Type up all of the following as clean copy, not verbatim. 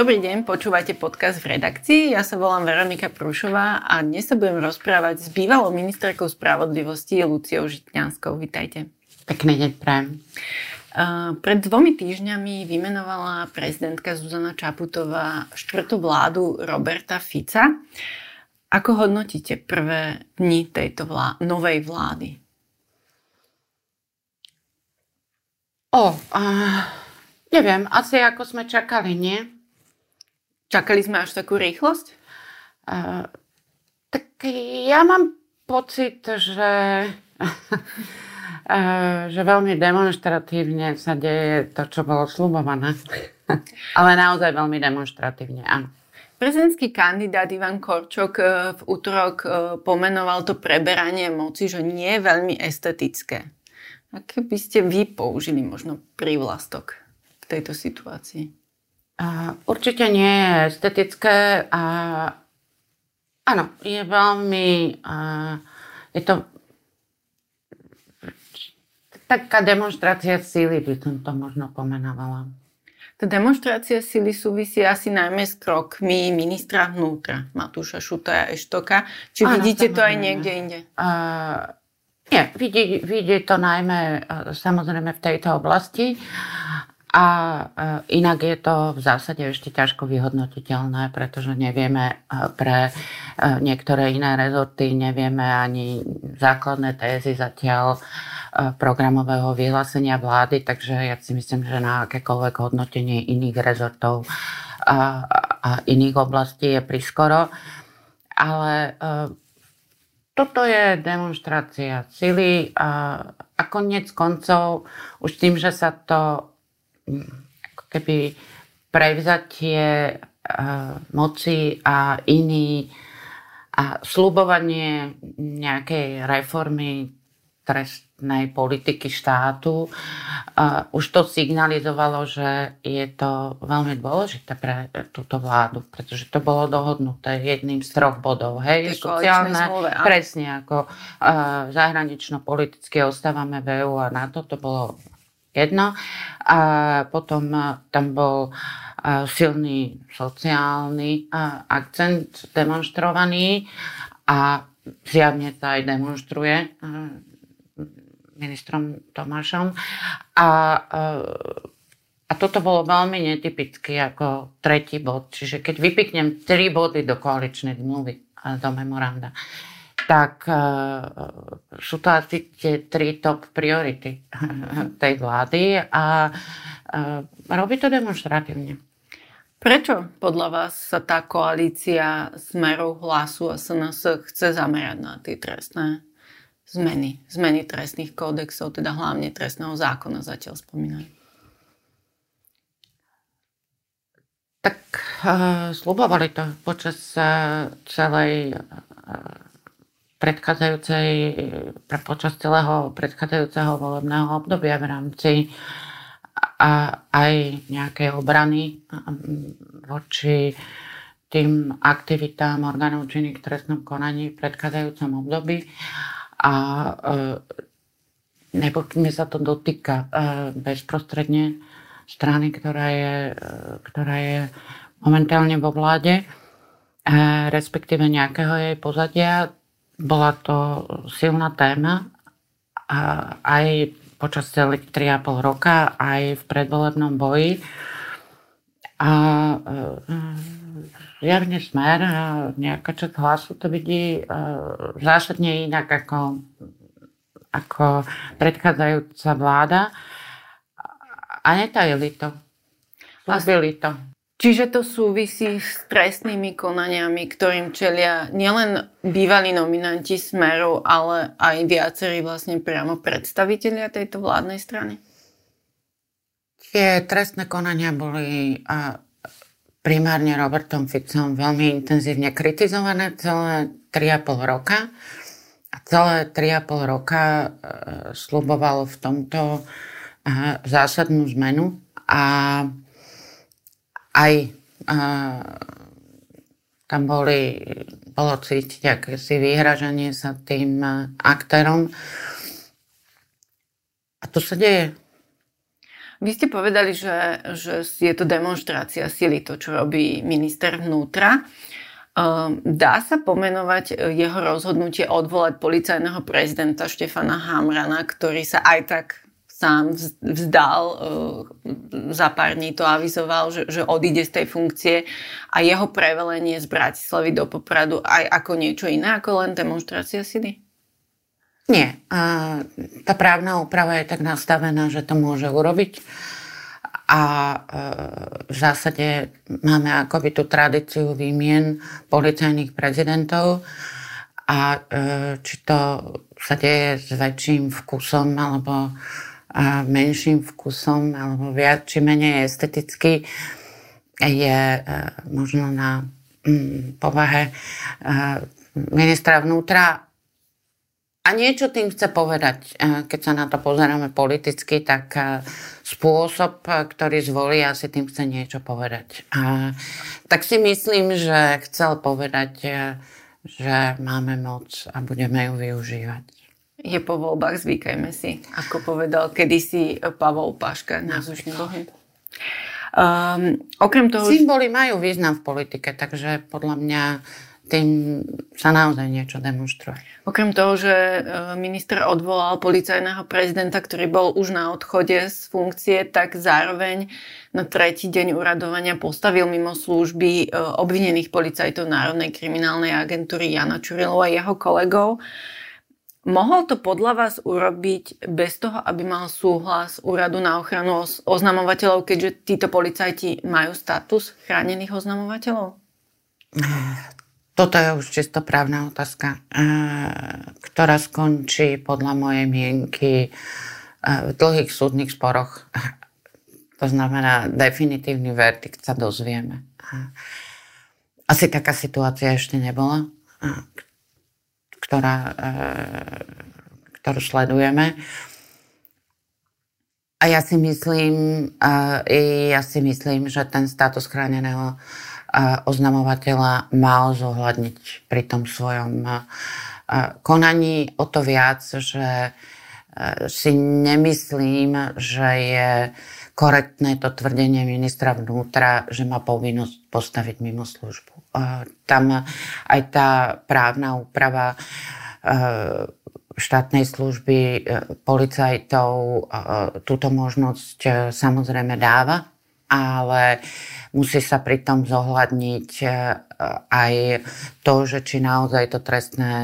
Dobrý deň, počúvate podcast v redakcii. Ja sa volám Veronika Prúšová a dnes sa budem rozprávať s bývalou ministerkou spravodlivosti Luciou Žitňanskou. Vitajte. Pekný deň prajem. Pred 2 týždňami vymenovala prezidentka Zuzana Čaputová 4. vládu Roberta Fica. Ako hodnotíte prvé dni tejto novej vlády? Neviem, asi ako sme čakali, nie? Čakali sme až takú rýchlosť? Tak ja mám pocit, že veľmi demonštratívne sa deje to, čo bolo sľubované. Ale naozaj veľmi demonštratívne, áno. Prezidentský kandidát Ivan Korčok v utorok pomenoval to preberanie moci, že nie je veľmi estetické. Aké by ste vy použili možno prívlastok v tejto situácii? Určite nie je estetické. Áno, je veľmi... je to taká demonštrácia síly, by som to možno pomenovala. Tá demonštrácia síly súvisí asi najmä s krokmi ministra vnútra, Matúša Šutaja Eštoka. Či vidíte to aj niekde inde? Nie, vidí to najmä samozrejme v tejto oblasti. A inak je to v zásade ešte ťažko vyhodnotiteľné, pretože nevieme pre niektoré iné rezorty, nevieme ani základné tézy zatiaľ programového vyhlásenia vlády, takže ja si myslím, že na akékoľvek hodnotenie iných rezortov a iných oblastí je priskoro. Ale toto je demonštrácia sily a koniec koncov už tým, že sa to ako keby prevzatie moci a iný a sľubovanie nejakej reformy trestnej politiky štátu. Už to signalizovalo, že je to veľmi dôležité pre túto vládu, pretože to bolo dohodnuté jedným z 3 bodov. Hej, sociálne, presne ako zahranično-politicky ostávame v EU a NATO, to bolo jedno. A potom tam bol silný sociálny akcent demonstrovaný a zjavne sa aj demonstruje ministrom Tomášom. A toto bolo veľmi netypické ako 3. bod. Čiže keď vypiknem 3 body do koaličnej zmluvy a do memoranda, tak sú to asi tie 3 top priority tej vlády a robí to demonstratívne. Prečo podľa vás sa tá koalícia Smeru, Hlasu a SNS chce zamerať na tie trestné zmeny? Zmeny trestných kódexov, teda hlavne trestného zákona zatiaľ spomínajú. Tak slubovali to počas celej... počas celého predchádzajúceho volebného obdobia v rámci a aj nejakej obrany voči tým aktivitám orgánov činných v trestnom konaní v predchádzajúcom období. A nepochybne sa to dotýka bezprostredne strany, ktorá je momentálne vo vláde, respektíve nejakého jej pozadia. Bola to silná téma a aj počas celých 3,5 roka, aj v predvolebnom boji. A zjavne Smer a nejaká časť Hlasu to vidí zásadne inak ako predchádzajúca vláda. A netajili to. Slúbili to. Čiže to súvisí s trestnými konaniami, ktorým čelia nielen bývalí nominanti Smeru, ale aj viacerí vlastne priamo predstavitelia tejto vládnej strany? Tie trestné konania boli primárne Robertom Ficom veľmi intenzívne kritizované celé 3,5 roka. A celé 3,5 roka sľuboval v tomto zásadnú zmenu a tam bolo cítiť akési vyhražanie sa tým aktérom. A to sa deje. Vy ste povedali, že je to demonštrácia sily, to, čo robí minister vnútra. Dá sa pomenovať jeho rozhodnutie odvolať policajného prezidenta Štefana Hamrana, ktorý sa aj tak sám vzdal, za pár dní to avizoval, že odíde z tej funkcie, a jeho prevelenie z Bratislavy do Popradu aj ako niečo iné, ako len demonštrácia sily? Nie. Tá právna úprava je tak nastavená, že to môže urobiť. A v zásade máme akoby tú tradíciu výmien policajných prezidentov, a či to sa deje s väčším vkusom alebo menším vkusom, alebo viac či menej esteticky, je možno na povahe ministra vnútra. A niečo tým chce povedať, keď sa na to pozeráme politicky, tak spôsob, ktorý zvolí, asi tým chce niečo povedať. A tak si myslím, že chcel povedať, že máme moc a budeme ju využívať. Je po voľbách, zvykajme si, ako povedal kedysi Pavol Paška, názušný bohem. Okrem toho... Symboly majú význam v politike, takže podľa mňa tým sa naozaj niečo demonstruje. Okrem toho, že minister odvolal policajného prezidenta, ktorý bol už na odchode z funkcie, tak zároveň na tretí deň uradovania postavil mimo služby obvinených policajtov Národnej kriminálnej agentúry Jana Čurilova a jeho kolegov. Mohol to podľa vás urobiť bez toho, aby mal súhlas Úradu na ochranu oznamovateľov, keďže títo policajti majú status chránených oznamovateľov? Toto je už čisto právna otázka, ktorá skončí podľa mojej mienky v dlhých súdnych sporoch. To znamená, definitívny verdikt sa dozvieme. Asi taká situácia ešte nebola, ktorú sledujeme. A ja si myslím, že ten status chráneného oznamovateľa mal zohľadniť pri tom svojom konaní. O to viac, že si nemyslím, že je korektné to tvrdenie ministra vnútra, že má povinnosť postaviť mimo službu. Tam aj tá právna úprava štátnej služby policajtov túto možnosť samozrejme dáva, ale musí sa pritom zohľadniť aj to, že či naozaj to trestné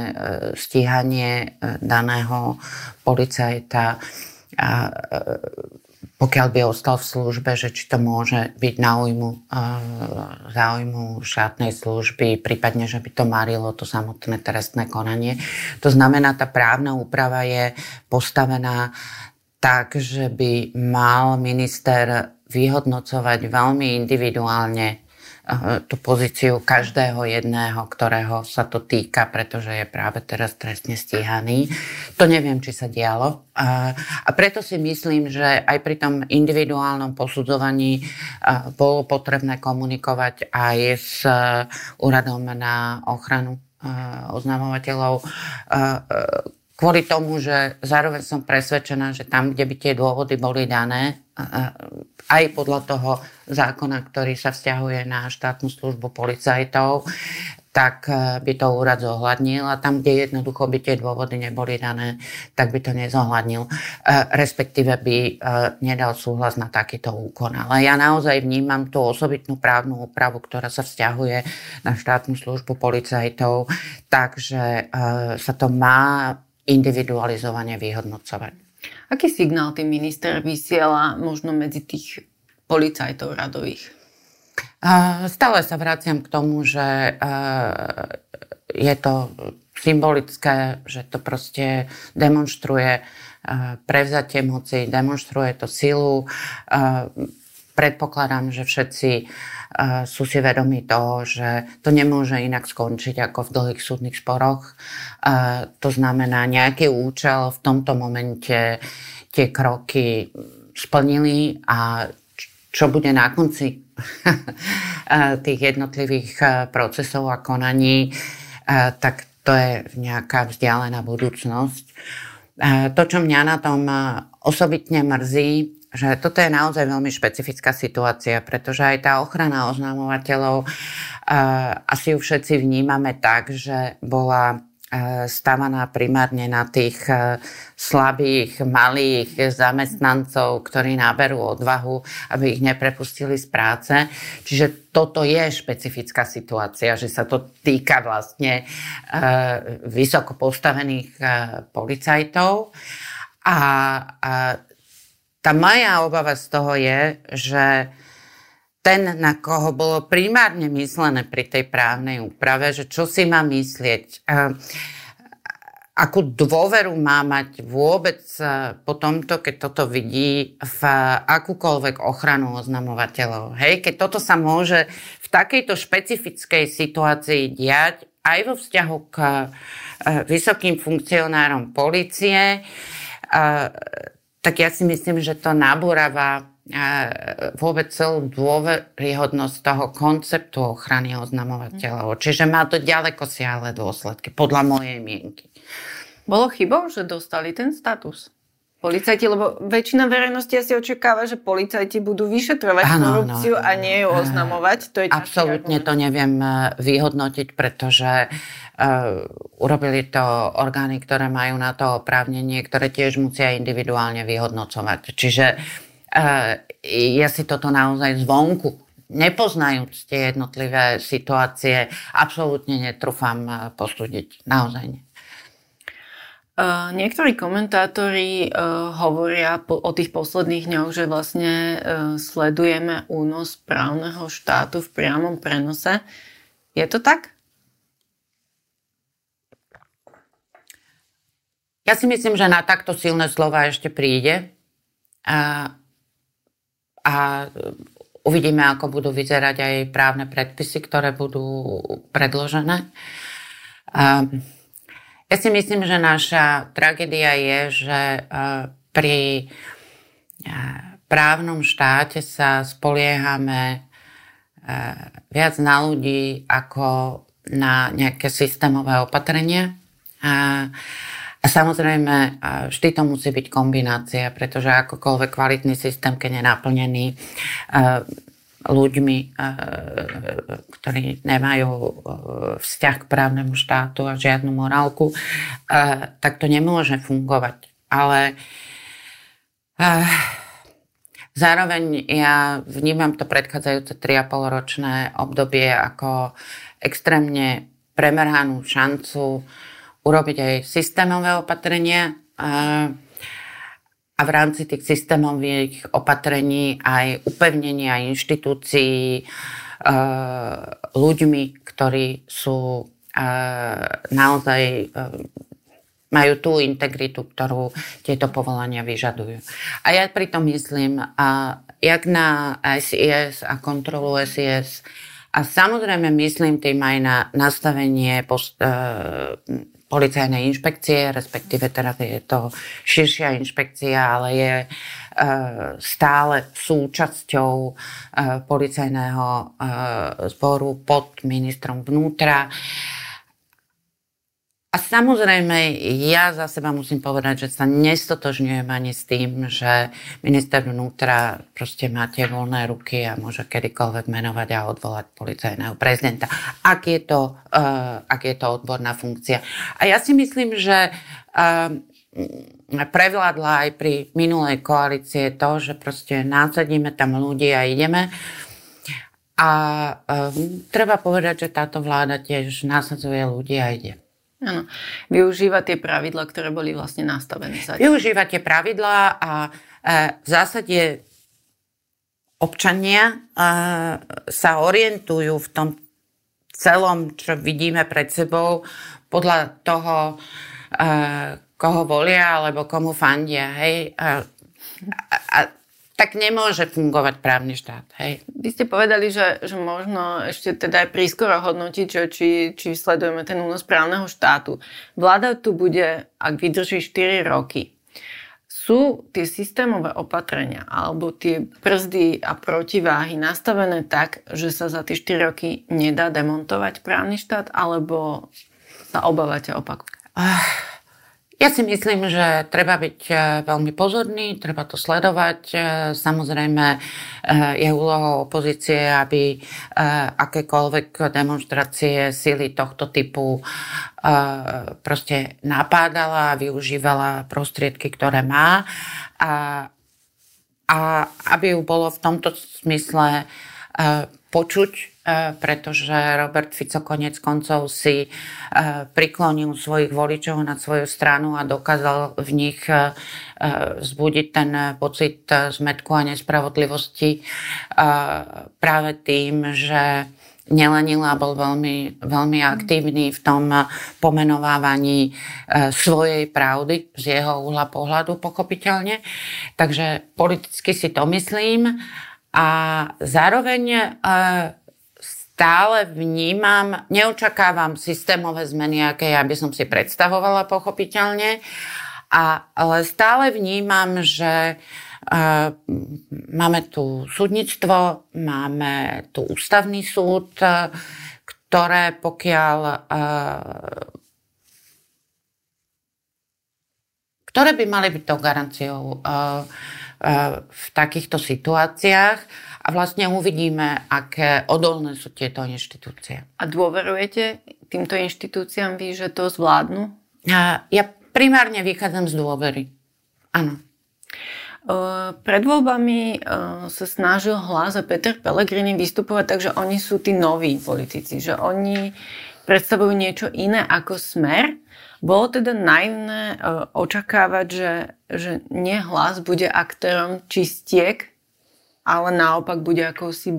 stíhanie daného policajta, pokiaľ by ostal v službe, že či to môže byť záujmu štátnej služby, prípadne, že by to marilo to samotné trestné konanie. To znamená, tá právna úprava je postavená tak, že by mal minister vyhodnocovať veľmi individuálne tú pozíciu každého jedného, ktorého sa to týka, pretože je práve teraz trestne stíhaný. To neviem, či sa dialo. A preto si myslím, že aj pri tom individuálnom posudzovaní bolo potrebné komunikovať aj s Úradom na ochranu oznamovateľov, kvôli tomu, že zároveň som presvedčená, že tam, kde by tie dôvody boli dané, aj podľa toho zákona, ktorý sa vzťahuje na štátnu službu policajtov, tak by to úrad zohľadnil, a tam, kde jednoducho by tie dôvody neboli dané, tak by to nezohľadnil. Respektíve by nedal súhlas na takýto úkon. Ale ja naozaj vnímam tú osobitnú právnu úpravu, ktorá sa vzťahuje na štátnu službu policajtov, takže sa to má individualizovane vyhodnocovať. Aký signál tým minister vysiela možno medzi tých policajtov radových? Stále sa vraciam k tomu, že je to symbolické, že to proste demonstruje prevzatie moci, demonstruje to silu. Predpokladám, že všetci sú si vedomí toho, že to nemôže inak skončiť ako v dlhých súdnych sporoch. To znamená, nejaký účel v tomto momente tie kroky splnili, a čo bude na konci tých jednotlivých procesov a konaní, tak to je nejaká vzdialená budúcnosť. To, čo mňa na tom osobitne mrzí, že toto je naozaj veľmi špecifická situácia, pretože aj tá ochrana oznamovateľov, asi ju všetci vnímame tak, že bola stávaná primárne na tých slabých, malých zamestnancov, ktorí náberú odvahu, aby ich neprepustili z práce. Čiže toto je špecifická situácia, že sa to týka vlastne vysoko postavených policajtov. A tá moja obava z toho je, že ten, na koho bolo primárne myslené pri tej právnej úprave, že čo si má myslieť, akú dôveru má mať vôbec po tomto, keď toto vidí v akúkoľvek ochranu oznamovateľov. Hej? Keď toto sa môže v takejto špecifickej situácii diať aj vo vzťahu k vysokým funkcionárom polície, tak ja si myslím, že to nabúrava vôbec celú dôveryhodnosť toho konceptu ochrany oznamovateľov. Čiže má to ďalekosiahle dôsledky, podľa mojej mienky. Bolo chybou, že dostali ten status policajti, lebo väčšina verejnosti asi očakáva, že policajti budú vyšetrovať korupciu a nie ju oznamovať. To je absolútne to neviem vyhodnotiť, pretože urobili to orgány, ktoré majú na to oprávnenie, ktoré tiež musia individuálne vyhodnocovať. Čiže ja si toto naozaj zvonku, nepoznajúc tie jednotlivé situácie, absolútne netrúfam posúdiť. Naozaj nie. Niektorí komentátori hovoria o tých posledných dňoch, že vlastne sledujeme únos právneho štátu v priamom prenose. Je to tak? Ja si myslím, že na takto silné slova ešte príde. A uvidíme, ako budú vyzerať aj právne predpisy, ktoré budú predložené. Ja si myslím, že naša tragédia je, že pri právnom štáte sa spoliehame viac na ľudí ako na nejaké systémové opatrenia. A samozrejme, vždy to musí byť kombinácia, pretože akokoľvek kvalitný systém, keď je naplnený ľuďmi, ktorí nemajú vzťah k právnemu štátu a žiadnu morálku, tak to nemôže fungovať. Ale zároveň ja vnímam to predchádzajúce 3,5 ročné obdobie ako extrémne premrhanú šancu urobiť aj systémové opatrenia a v rámci tých systémových opatrení aj upevnenia inštitúcií ľuďmi, ktorí sú naozaj majú tú integritu, ktorú tieto povolania vyžadujú. A ja pritom myslím, jak na SIS a kontrolu SIS, a samozrejme myslím tým aj na nastavenie policajnej inšpekcie, respektíve teraz je to širšia inšpekcia, ale je stále súčasťou policajného zboru pod ministrom vnútra. A samozrejme, ja za seba musím povedať, že sa nestotožňujem ani s tým, že minister vnútra proste má tie voľné ruky a môže kedykoľvek menovať a odvolať policajného prezidenta. Ak je to odborná funkcia. A ja si myslím, že prevládla aj pri minulej koalície to, že proste násadíme tam ľudí a ideme. A treba povedať, že táto vláda tiež násadzuje ľudí a ide. Áno. Využíva tie pravidlá, ktoré boli vlastne nastavené. Využíva tie pravidlá a v zásade občania sa orientujú v tom celom, čo vidíme pred sebou, podľa toho, koho volia alebo komu fandia. Hej? Tak nemôže fungovať právny štát. Hej. Vy ste povedali, že možno ešte teda aj prískoro hodnotiť, či sledujeme ten únos právneho štátu. Vláda tu bude, ak vydrží 4 roky. Sú tie systémové opatrenia alebo tie brzdy a protiváhy nastavené tak, že sa za tie 4 roky nedá demontovať právny štát, alebo sa obávate opaku? Ja si myslím, že treba byť veľmi pozorný, treba to sledovať. Samozrejme je úlohou opozície, aby akékoľvek demonštrácie síly tohto typu proste napádala a využívala prostriedky, ktoré má. A aby ju bolo v tomto smysle počuť, pretože Robert Fico koniec koncov si priklonil svojich voličov na svoju stranu a dokázal v nich vzbudiť ten pocit zmätku a nespravodlivosti práve tým, že nelenil a bol veľmi, veľmi aktívny v tom pomenovávaní svojej pravdy z jeho uhla pohľadu, pochopiteľne. Takže politicky si to myslím a zároveň stále vnímam, neočakávam systémové zmeny, aké ja by som si predstavovala, pochopiteľne, ale stále vnímam, že máme tu súdnictvo, máme tu ústavný súd, ktoré ktoré by mali byť tou garanciou v takýchto situáciách a vlastne uvidíme, aké odolné sú tieto inštitúcie. A dôverujete týmto inštitúciám vy, že to zvládnu? Ja primárne vychádzam z dôvery. Áno. Pred voľbami sa snažil Hlas a Peter Pellegrini vystupovať, takže oni sú tí noví politici, že oni predstavujú niečo iné ako Smer. Bolo teda naivné očakávať, že nie Hlas bude aktérom čistiek, ale naopak bude akousi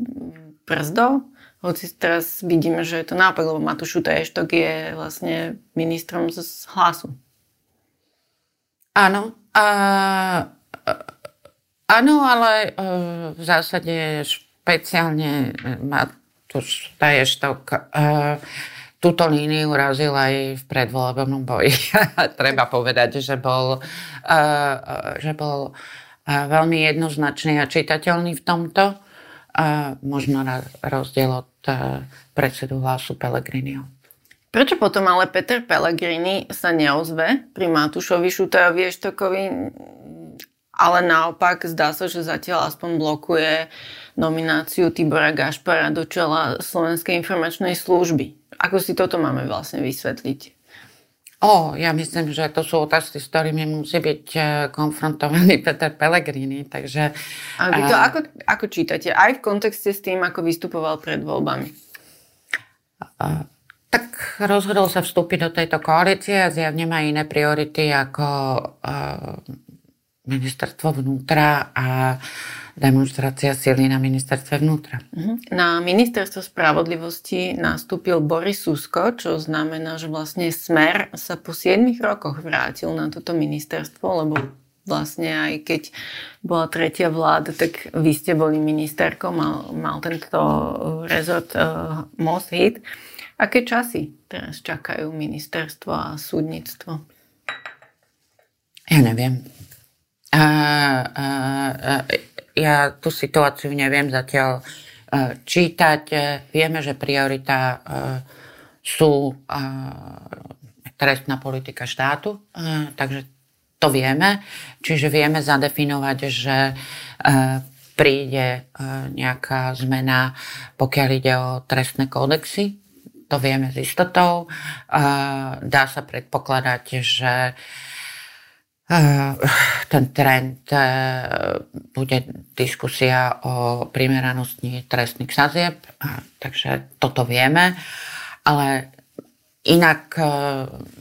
brzdou. Hoci teraz vidíme, že je to naopak, lebo Matúš Šutaj Eštok je vlastne ministrom z Hlasu. Áno. Áno, ale v zásade špeciálne Matúš Šutaj Eštok túto líniu urazil aj v predvolebnom boji. Treba povedať, že bol veľmi jednoznačný a čitateľný v tomto. Možno rozdiel od predsedu Hlasu Pellegriniho. Prečo potom ale Peter Pellegrini sa neozve pri Matúšovi Šutajovi Eštokovi, ale naopak zdá sa, že zatiaľ aspoň blokuje nomináciu Tibora Gašpara do čela Slovenskej informačnej služby? Ako si toto máme vlastne vysvetliť? Ja myslím, že to sú otázky, s ktorými musí byť konfrontovaný Peter Pellegrini, takže... Ale vy to ako čítate? Aj v kontexte s tým, ako vystupoval pred voľbami? Tak rozhodol sa vstúpiť do tejto koalície a zjavne má iné priority ako ministerstvo vnútra a demonstrácia síly na ministerstve vnútra. Na ministerstvo spravodlivosti nastúpil Boris Susko, čo znamená, že vlastne Smer sa po 7 rokoch vrátil na toto ministerstvo, lebo vlastne aj keď bola tretia vláda, tak vy ste boli ministerkou, mal tento rezort most hit. Aké časy teraz čakajú ministerstvo a súdnictvo? Ja neviem. Ja tú situáciu neviem zatiaľ čítať. Vieme, že priorita sú trestná politika štátu, takže to vieme. Čiže vieme zadefinovať, že príde nejaká zmena, pokiaľ ide o trestné kódexy. To vieme s istotou. Dá sa predpokladať, že ten trend bude diskusia o primeranosti trestných sadzieb, takže toto vieme, ale inak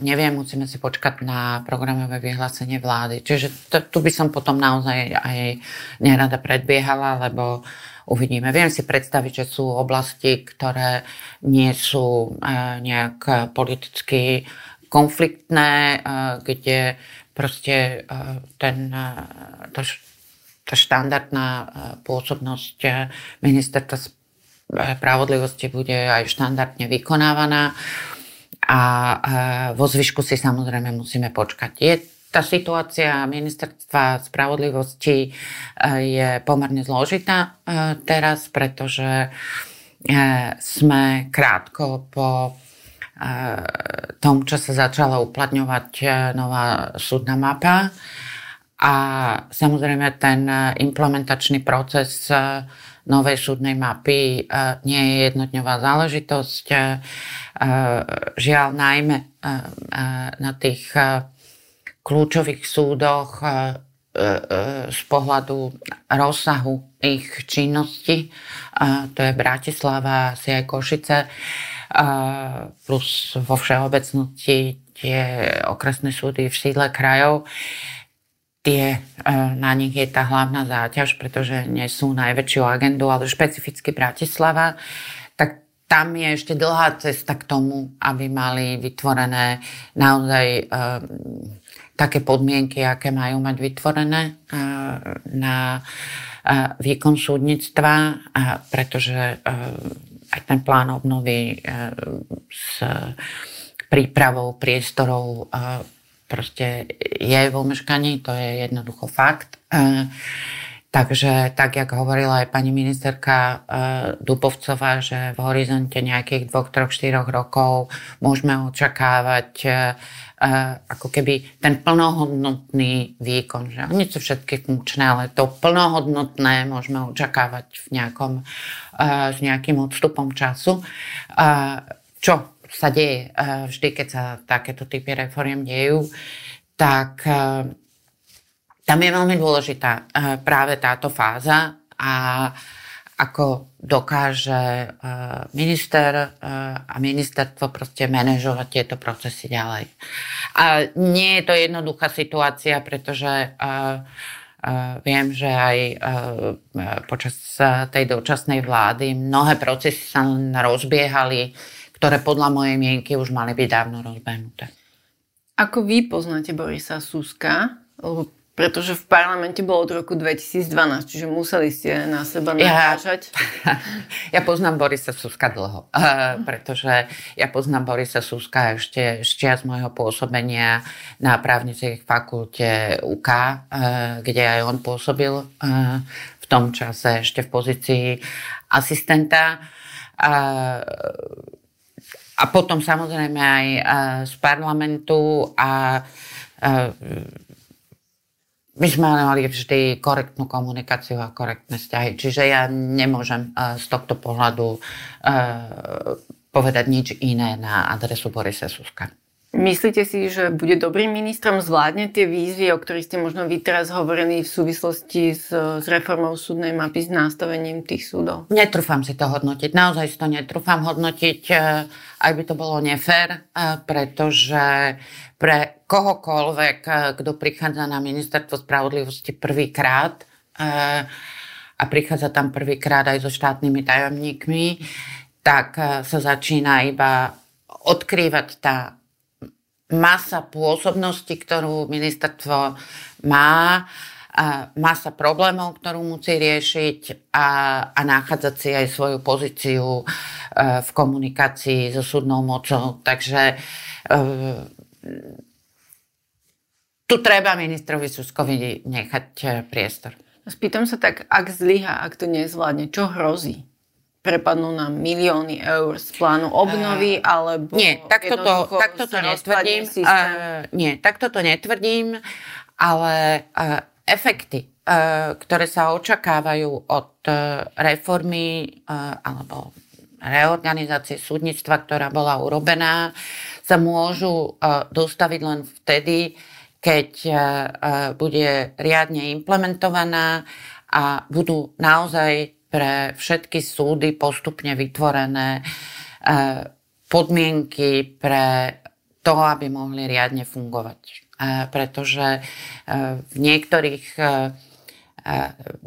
neviem, musíme si počkať na programové vyhlásenie vlády. Čiže tu by som potom naozaj aj nerada predbiehala, lebo uvidíme. Viem si predstaviť, že sú oblasti, ktoré nie sú nejak politicky konfliktné, kde proste tá štandardná pôsobnosť ministerstva spravodlivosti bude aj štandardne vykonávaná a vo zvyšku si samozrejme musíme počkať. Tá situácia ministerstva spravodlivosti je pomerne zložitá teraz, pretože sme krátko po tomu, čo sa začala uplatňovať nová súdna mapa. A samozrejme ten implementačný proces novej súdnej mapy nie je jednotňová záležitosť. Žiaľ najmä na tých kľúčových súdoch z pohľadu rozsahu ich činnosti, to je Bratislava, asi aj Košice, plus vo všeobecnosti tie okresné súdy v sídle krajov, na nich je tá hlavná záťaž, pretože nesú najväčšiu agendu, ale špecificky Bratislava, tak tam je ešte dlhá cesta k tomu, aby mali vytvorené naozaj také podmienky, aké majú mať vytvorené na výkon súdnictva, pretože aj ten plán obnovy s prípravou priestorov proste je vo meškaní, to je jednoducho fakt. Takže, tak jak hovorila aj pani ministerka Dubovcová, že v horizonte nejakých 2-4 rokov môžeme očakávať ako keby ten plnohodnotný výkon. Že nie sú všetky funkčné, ale to plnohodnotné môžeme očakávať v nejakom, s nejakým odstupom času. Čo sa deje vždy, keď sa takéto typy reforiem dejú, tak tam je veľmi dôležitá práve táto fáza a ako dokáže minister a ministerstvo proste manažovať tieto procesy ďalej. A nie je to jednoduchá situácia, pretože viem, že aj počas tej dočasnej vlády mnohé procesy sa rozbiehali, ktoré podľa mojej mienky už mali byť dávno rozbehnuté. Ako vy poznáte Borisa Suska? Pretože v parlamente bolo od roku 2012, čiže museli ste na seba narážať. Ja poznám Borisa Suska dlho, pretože ja poznám Borisa Suska ešte z môjho pôsobenia na právnickej fakulte UK, kde aj on pôsobil v tom čase ešte v pozícii asistenta. A potom samozrejme aj z parlamentu a my sme mali vždy korektnú komunikáciu a korektné vzťahy. Čiže ja nemôžem z tohto pohľadu povedať nič iné na adresu Borisa Suska. Myslíte si, že bude dobrým ministrom, zvládne tie výzvy, o ktorých ste možno vy teraz hovorili v súvislosti s reformou súdnej mapy, s nastavením tých súdov? Netrúfam si to hodnotiť, naozaj si to netrúfam hodnotiť, aj by to bolo nefér, pretože pre kohokoľvek, kto prichádza na ministerstvo spravodlivosti prvýkrát a prichádza tam prvýkrát aj so štátnymi tajomníkmi, tak sa začína iba odkrývať tá masa pôsobnosti, ktorú ministerstvo má, masa problémov, ktorú musí riešiť a nachádzať si aj svoju pozíciu v komunikácii so súdnou mocou. Takže tu treba ministrovi Suskovi nechať priestor. Spýtam sa tak, ak zlyha, ak to nezvládne, čo hrozí? Prepadnú na milióny eur z plánu obnovy, alebo nie, takto to netvrdím. Nie, takto to netvrdím, ale efekty, ktoré sa očakávajú od reformy alebo reorganizácie súdnictva, ktorá bola urobená, sa môžu dostaviť len vtedy, keď bude riadne implementovaná a budú naozaj pre všetky súdy postupne vytvorené podmienky pre to, aby mohli riadne fungovať. Pretože v niektorých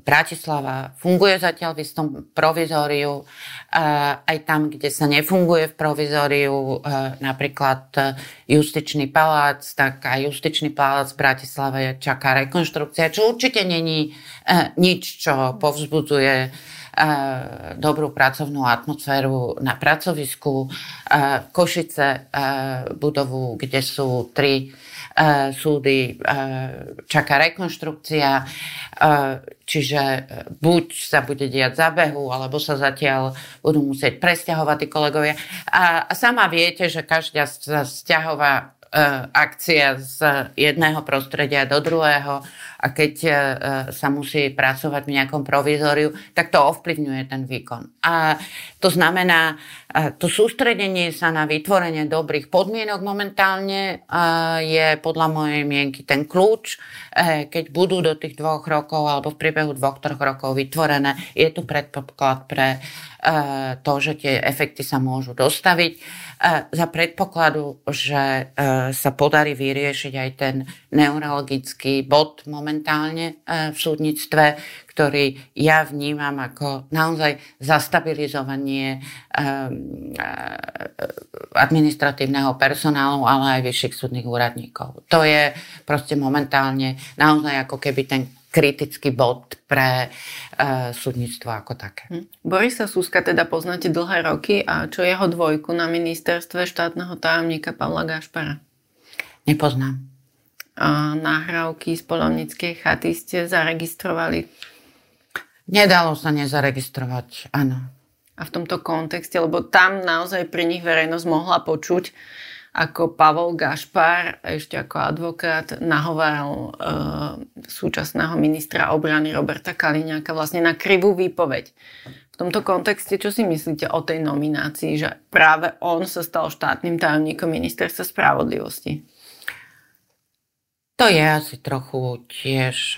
Bratislava funguje zatiaľ v istom provizóriu, aj tam, kde sa nefunguje v provizóriu, napríklad Justičný palác, tak aj Justičný palác v Bratislave čaká rekonštrukcia, čo určite není nič, čo povzbudzuje dobrú pracovnú atmosféru na pracovisku. Košice, budovu, kde sú 3 súdy čaká rekonštrukcia, čiže buď sa bude diať zábehu, alebo sa zatiaľ budú musieť presťahovať tí kolegovia. A sama viete, že každá sa sťahová akcia z jedného prostredia do druhého a keď sa musí pracovať v nejakom provizóriu, tak to ovplyvňuje ten výkon. A to znamená, to sústredenie sa na vytvorenie dobrých podmienok momentálne je podľa mojej mienky ten kľúč. Keď budú do tých 2 rokov alebo v priebehu 2-3 rokov vytvorené, je tu predpoklad pre to, že tie efekty sa môžu dostaviť. Za predpokladu, že sa podarí vyriešiť aj ten neurologický bod momentálne v súdnictve, ktorý ja vnímam ako naozaj zastabilizovanie administratívneho personálu, ale aj vyšších súdnych úradníkov. To je proste momentálne naozaj ako keby ten kritický bod pre súdnictvo ako také. Borisa Suska teda poznáte dlhé roky a čo jeho dvojku na ministerstve štátneho tajomníka Pavla Gašpara? Nepoznám. A nahrávky z polovníckej chaty ste zaregistrovali? Nedalo sa nezaregistrovať, áno. A v tomto kontexte, lebo tam naozaj pri nich verejnosť mohla počuť, ako Pavel Gašpar ešte ako advokát nahováral súčasného ministra obrany Roberta Kaliňáka vlastne na krivú výpoveď. V tomto kontexte, čo si myslíte o tej nominácii, že práve on sa stal štátnym tajomníkom ministerstva spravodlivosti? To je asi trochu tiež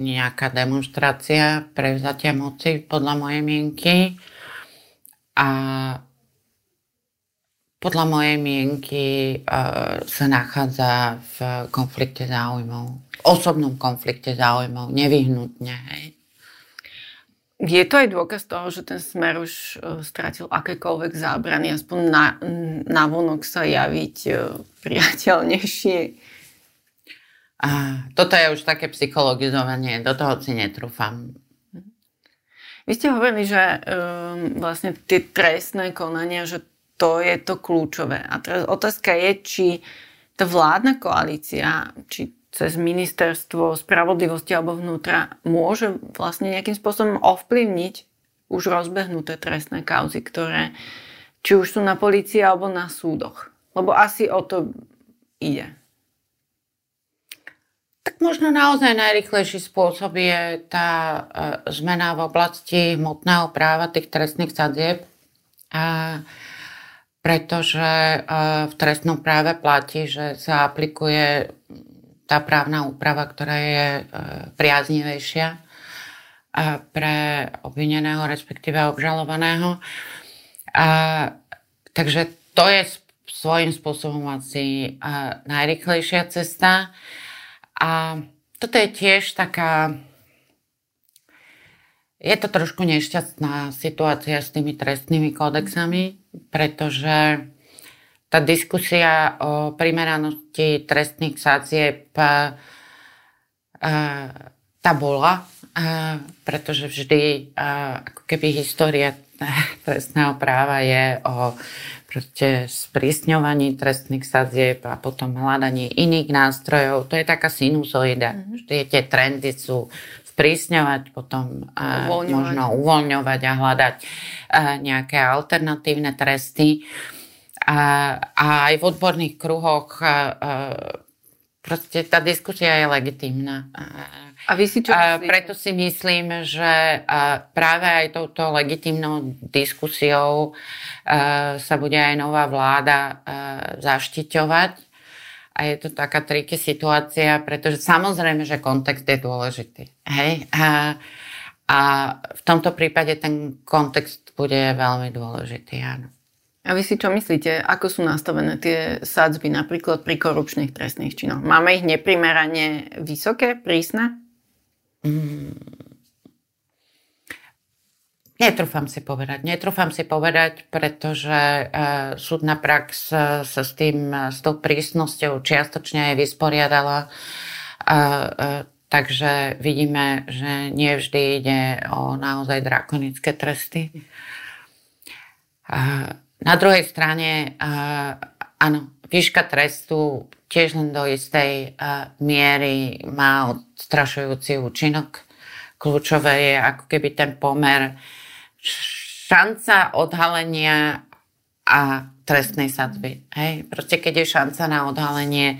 nejaká demonstrácia prevzatia moci podľa mojej mienky a podľa mojej mienky sa nachádza v konflikte záujmov. V osobnom konflikte záujmov, nevyhnutne. Hej. Je to aj dôkaz toho, že ten Smer už stratil akékoľvek zábrany, aspoň navonok sa javiť priateľnejšie? Toto je už také psychologizovanie, do toho si netrúfam. Vy ste hovorili, že vlastne tie trestné konania, že to je to kľúčové. A teraz otázka je, či tá vládna koalícia, či cez ministerstvo spravodlivosti alebo vnútra môže vlastne nejakým spôsobom ovplyvniť už rozbehnuté trestné kauzy, ktoré či už sú na polícii alebo na súdoch. Lebo asi o to ide. Tak možno naozaj najrýchlejší spôsob je tá zmena v oblasti hmotného práva tých trestných sadzieb. Pretože v trestnom práve platí, že sa aplikuje tá právna úprava, ktorá je priaznivejšia pre obvineného, respektíve obžalovaného. Takže to je svojím spôsobom asi najrychlejšia cesta. A toto je tiež taká... Je to trošku nešťastná situácia s tými trestnými kódexami, pretože tá diskusia o primeranosti trestných sadzieb tá bola, pretože vždy ako keby história trestného práva je o proste sprísňovaní trestných sadzieb a potom hľadaní iných nástrojov. To je taká sinusoida. Vždy tie trendy sú sprísňovať, potom uvoľňovať. Možno uvoľňovať a hľadať nejaké alternatívne tresty. A aj v odborných kruhoch proste tá diskusia je legitímna. A vy si čo myslíte? Preto si myslím, že práve aj touto legitímnou diskusiou sa bude aj nová vláda zaštiťovať. A je to taká triky situácia, pretože samozrejme, že kontext je dôležitý. Hej? A v tomto prípade ten kontext bude veľmi dôležitý, áno. A vy si čo myslíte? Ako sú nastavené tie sadzby napríklad pri korupčných trestných činoch? Máme ich neprimerane vysoké, prísne? Netrúfam si povedať, pretože súdna prax sa s tou prísnosťou čiastočne aj vysporiadala. Takže vidíme, že nie vždy ide o naozaj drakonické tresty. Na druhej strane, áno, Výška trestu tiež len do istej miery má odstrašujúci účinok. Kľúčové je ako keby ten pomer šanca odhalenia a trestnej sadzby. Hej? Proste keď je šanca na odhalenie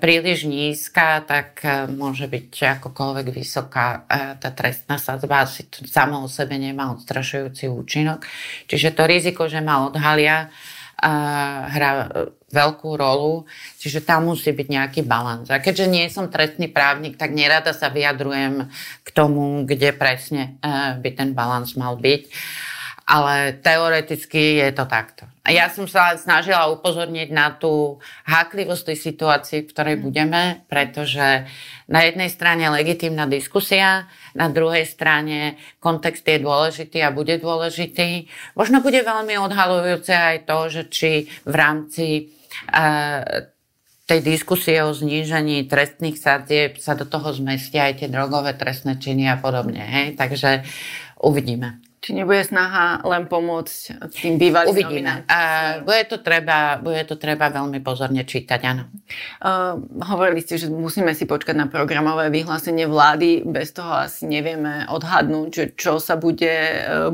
príliš nízka, tak môže byť akokoľvek vysoká tá trestná sadzba. Asi to samo o sebe nemá odstrašujúci účinok. Čiže to riziko, že ma odhalia, hrá veľkú rolu. Čiže tam musí byť nejaký balans. A keďže nie som trestný právnik, tak nerada sa vyjadrujem k tomu, kde presne by ten balans mal byť. Ale teoreticky je to takto. Ja som sa snažila upozorniť na tú háklivosť tej situácii, v ktorej budeme, pretože na jednej strane legitímna diskusia, na druhej strane kontext je dôležitý a bude dôležitý. Možno bude veľmi odhaľujúce aj to, že či v rámci tej diskusie o znížení trestných sadzieb sa do toho zmestia aj tie drogové trestné činy a podobne. Hej? Takže uvidíme. Či nebude snaha len pomôcť tým bývalým novinárom? Bude to treba veľmi pozorne čítať, áno. Hovorili ste, že musíme si počkať na programové vyhlásenie vlády. Bez toho asi nevieme odhadnúť, že čo sa bude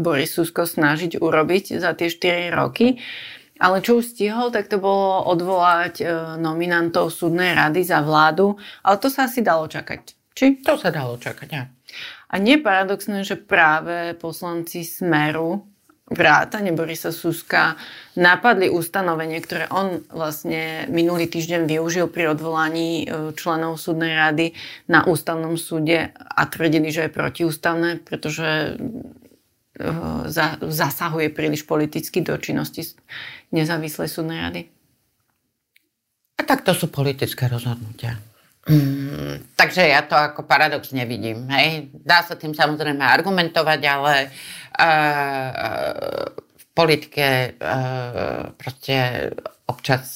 Boris Susko snažiť urobiť za tie 4 roky. Ale čo už stihol, tak to bolo odvolať nominantov súdnej rady za vládu. Ale to sa asi dalo čakať. Či? To sa dalo čakať, áno. A nie je paradoxné, že práve poslanci Smeru, vrátane Borisa Suska, napadli ustanovenie, ktoré on vlastne minulý týždeň využil pri odvolaní členov súdnej rady na ústavnom súde a tvrdili, že je protiústavné, pretože zasahuje príliš politicky do činnosti nezávislej súdnej rady. A tak to sú politické rozhodnutia. Takže ja to ako paradox nevidím. Hej. Dá sa tým samozrejme argumentovať, ale v politike proste občas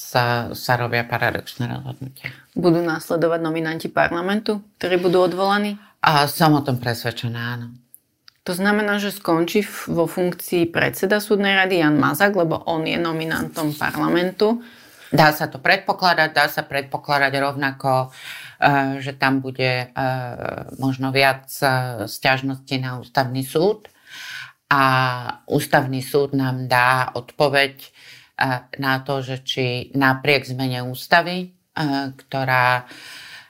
sa robia paradoxné rozhodnutia. Budú následovať nominanti parlamentu, ktorí budú odvolaní? Som o tom presvedčená, áno. To znamená, že skončí vo funkcii predseda súdnej rady Jan Mazak, lebo on je nominantom parlamentu. Dá sa to predpokladať, rovnako, že tam bude možno viac sťažností na ústavný súd a ústavný súd nám dá odpoveď na to, že či napriek zmene ústavy, ktorá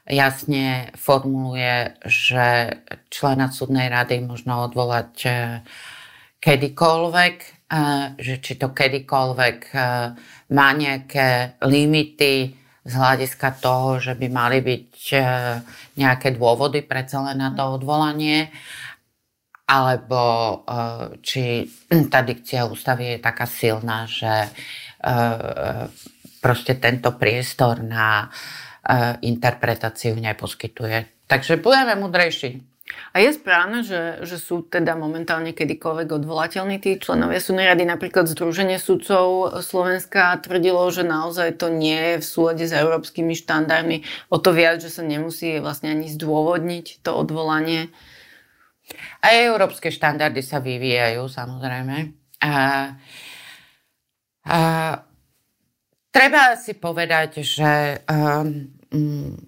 jasne formuluje, že člena súdnej rady možno odvolať kedykoľvek, že či to kedykoľvek má nejaké limity z hľadiska toho, že by mali byť nejaké dôvody pre celé na to odvolanie, alebo či tá dikcia ústavy je taká silná, že proste tento priestor na interpretáciu neposkytuje. Takže budeme múdrejší. A je správne, že sú teda momentálne kedykoľvek odvolateľní tí členovia súdnej rady. Napríklad Združenie sudcov Slovenska tvrdilo, že naozaj to nie je v súlade s európskymi štandardmi. O to viac, že sa nemusí vlastne ani zdôvodniť to odvolanie. Aj európske štandardy sa vyvíjajú, samozrejme. Treba si povedať, že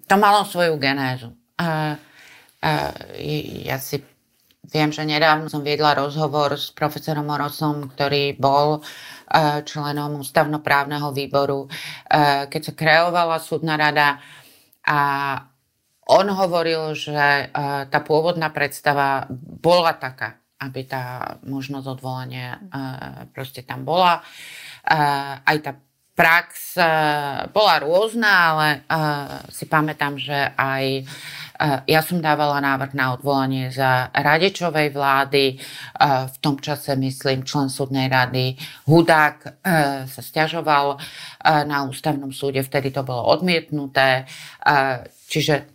to malo svoju genézu. Ja si viem, že nedávno som viedla rozhovor s profesorom Morosom, ktorý bol členom ústavnoprávneho výboru, keď sa kreovala súdna rada, a on hovoril, že tá pôvodná predstava bola taká, aby tá možnosť odvolania proste tam bola. Aj tá prax bola rôzna, ale si pamätám, že aj ja som dávala návrh na odvolanie za Radičovej vlády. V tom čase, myslím, člen súdnej rady Hudák sa sťažoval na ústavnom súde. Vtedy to bolo odmietnuté. Čiže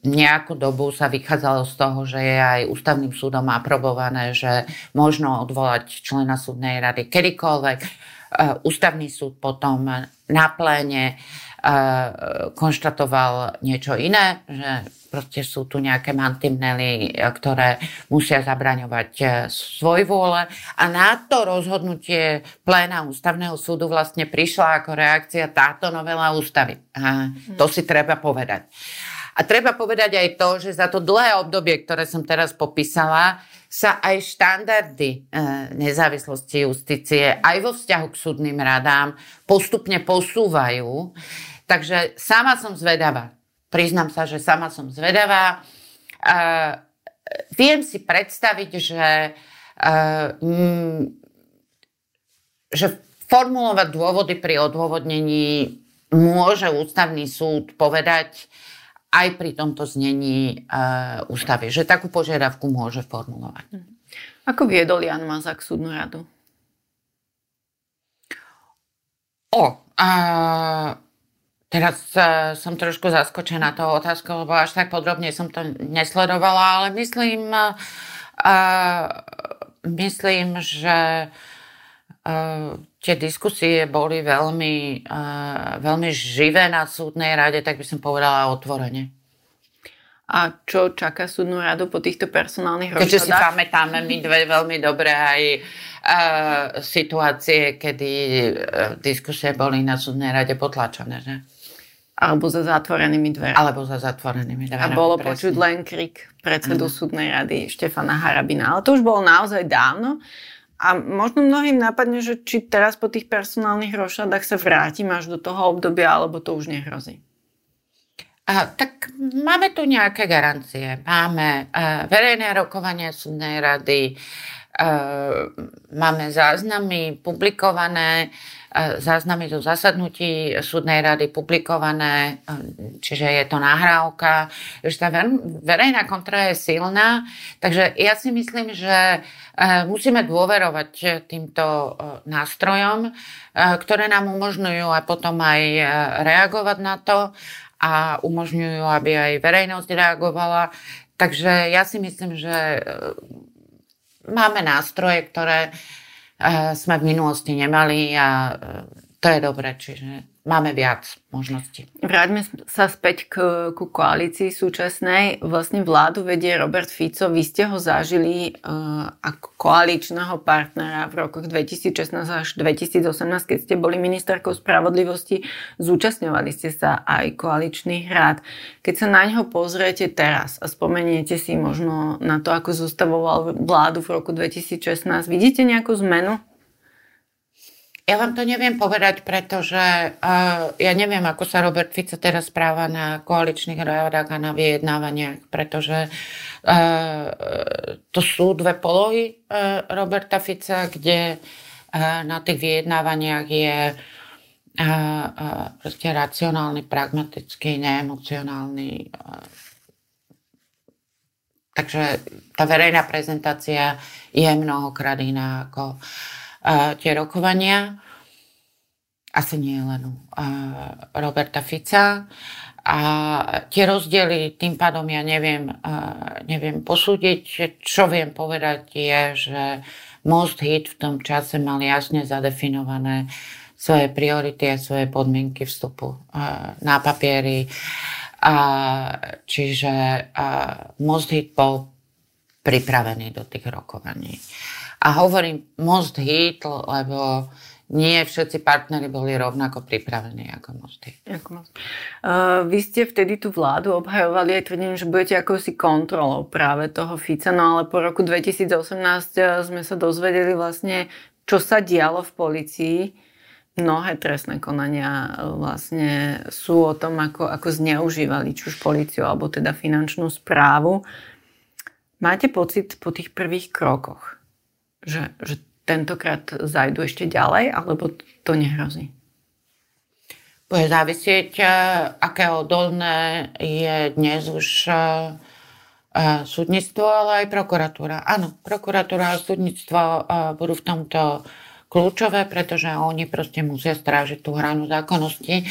nejakú dobu sa vychádzalo z toho, že je aj ústavným súdom aprobované, že možno odvolať člena súdnej rady kedykoľvek. Ústavný súd potom na pléne konštatoval niečo iné, že proste sú tu nejaké mantinely, ktoré musia zabraňovať svojvôle. A na to rozhodnutie pléna ústavného súdu vlastne prišla ako reakcia táto novela ústavy. A to si treba povedať. A treba povedať aj to, že za to dlhé obdobie, ktoré som teraz popísala, sa aj štandardy nezávislosti justície aj vo vzťahu k súdnym radám postupne posúvajú. Takže sama som zvedavá. Priznám sa, že sama som zvedavá. Viem si predstaviť, že formulovať dôvody pri odôvodnení môže ústavný súd povedať aj pri tomto znení ústavy, že takú požiadavku môže formulovať. Ako viedol Jan Mazak súdnu radu? Teraz som trošku zaskočená tou otázkou, lebo až tak podrobne som to nesledovala, ale myslím, že tie diskusie boli veľmi živé na súdnej rade, tak by som povedala otvorene. A čo čaká súdnu radu po týchto personálnych rozhodách? Keďže si pamätáme my dve veľmi dobre aj situácie, kedy diskusie boli na súdnej rade potlačené, že? Alebo za zatvorenými dverami. A bolo presne počuť len krik predsedu súdnej rady Štefana Harabina. Ale to už bolo naozaj dávno. A možno mnohým napadne, že či teraz po tých personálnych rošadách sa vrátim až do toho obdobia, alebo to už nehrozí. Tak máme tu nejaké garancie. Máme verejné rokovanie súdnej rady, máme záznamy publikované, záznamy zo zasadnutí súdnej rady publikované, čiže je to nahrávka. Už tá verejná kontra je silná, takže ja si myslím, že musíme dôverovať týmto nástrojom, ktoré nám umožňujú a potom aj reagovať na to a umožňujú, aby aj verejnosť reagovala. Takže ja si myslím, že máme nástroje, ktoré sme v minulosti nemali a to je dobre, čiže máme viac možností. Vráťme sa späť ku koalícii súčasnej. Vlastne vládu vedie Robert Fico. Vy ste ho zažili ako koaličného partnera v rokoch 2016 až 2018, keď ste boli ministerkou spravodlivosti. Zúčastňovali ste sa aj koaličných rád. Keď sa na ňo pozriete teraz a spomeniete si možno na to, ako zostavoval vládu v roku 2016, vidíte nejakú zmenu? Ja vám to neviem povedať, pretože ja neviem, ako sa Robert Fico teraz správa na koaličných radách a na vyjednávaniach, pretože to sú dve polohy Roberta Fica, kde na tých vyjednávaniach je proste racionálny, pragmatický, neemocionálny. Takže tá verejná prezentácia je mnohokrát iná ako tie rokovania, asi nie len Roberta Fica. A tie rozdiely, tým pádom ja neviem posúdiť. Čo viem povedať je, že Most Hit v tom čase mal jasne zadefinované svoje priority a svoje podmienky vstupu na papieri. Čiže Most Hit bol pripravený do tých rokovaní. A hovorím Most Hit, lebo nie všetci partneri boli rovnako pripravení ako Most Hit. Vy ste vtedy tú vládu obhajovali aj tvrdením, že budete akousi kontrolou práve toho Fica, no ale po roku 2018 sme sa dozvedeli vlastne, čo sa dialo v polícii. Mnohé trestné konania vlastne sú o tom, ako zneužívali či už políciu, alebo teda finančnú správu. Máte pocit po tých prvých krokoch, že tentokrát zajdu ešte ďalej, alebo to nehrozí? Bude závisieť, aké odolné je dnes už súdnictvo, ale aj prokuratúra. Áno, prokuratúra a súdnictvo budú v tomto kľúčové, pretože oni proste musia strážiť tú hranu zákonnosti,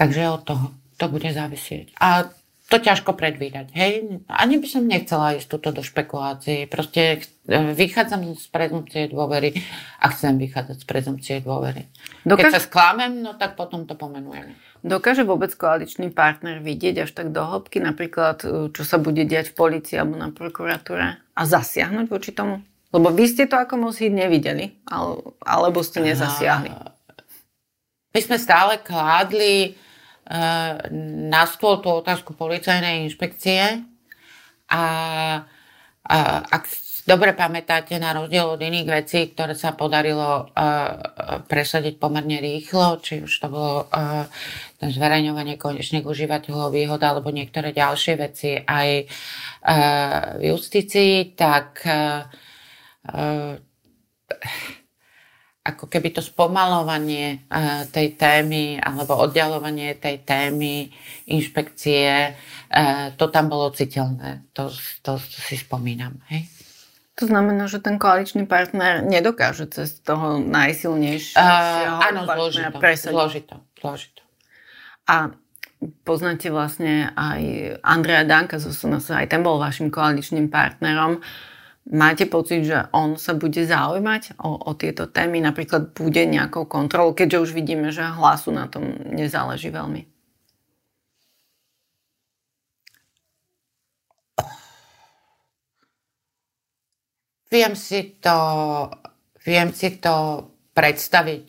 takže od toho to bude závisieť. A to ťažko predvídať, hej. Ani by som nechcela ísť túto do špekulácií. Proste vychádzam z prezumpcie dôvery a chcem vychádzať z prezumpcie dôvery. Keď sa sklamem, no tak potom to pomenujem. Dokáže vôbec koaličný partner vidieť až tak do hĺbky, napríklad, čo sa bude diať v polícii alebo na prokuratúre a zasiahnuť voči tomu? Lebo vy ste to ako mosíd nevideli, alebo ste nezasiahli. My sme stále kládli na stôl tú otázku policajnej inšpekcie a ak dobre pamätáte, na rozdiel od iných vecí, ktoré sa podarilo presadiť pomerne rýchlo, či už to bolo zverejňovanie konečných užívateľov výhod alebo niektoré ďalšie veci aj v justícii, tak ako keby to spomalovanie tej témy alebo oddialovanie tej témy inšpekcie, to tam bolo citeľné. To si spomínam. Hej? To znamená, že ten koaličný partner nedokáže cez toho najsilnejšieho partnera presadiť. Áno, zložito. A poznáte vlastne aj Andreja Danka zo SNS, aj ten bol vašim koaličným partnerom. Máte pocit, že on sa bude zaujímať o tieto témy? Napríklad bude nejakou kontrolou, keďže už vidíme, že Hlasu na tom nezáleží veľmi. Viem si to predstaviť.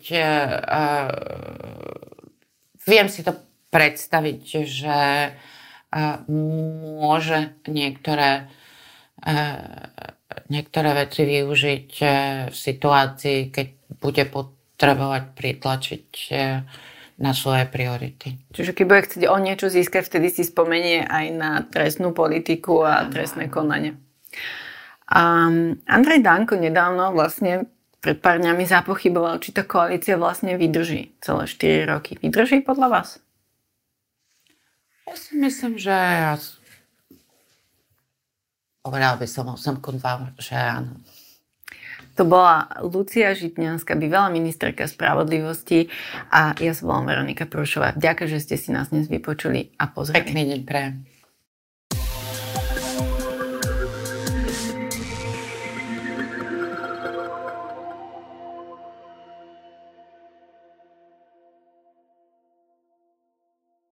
Že môže niektoré veci využiť v situácii, keď bude potrebovať pritlačiť na svoje priority. Čiže keď bude chcieť o niečo získať, vtedy si spomenie aj na trestnú politiku a trestné konanie. Andrej Danko nedávno vlastne pred pár dňami zapochyboval, či tá koalícia vlastne vydrží celé 4 roky. Vydrží podľa vás? Ja si myslím, že povedala by som 8-2, že áno. To bola Lucia Žitňanská, bývalá ministerka spravodlivosti a ja sa volám Veronika Prúšová. Ďakujem, že ste si nás dnes vypočuli a pozreli. Pekný deň prajem.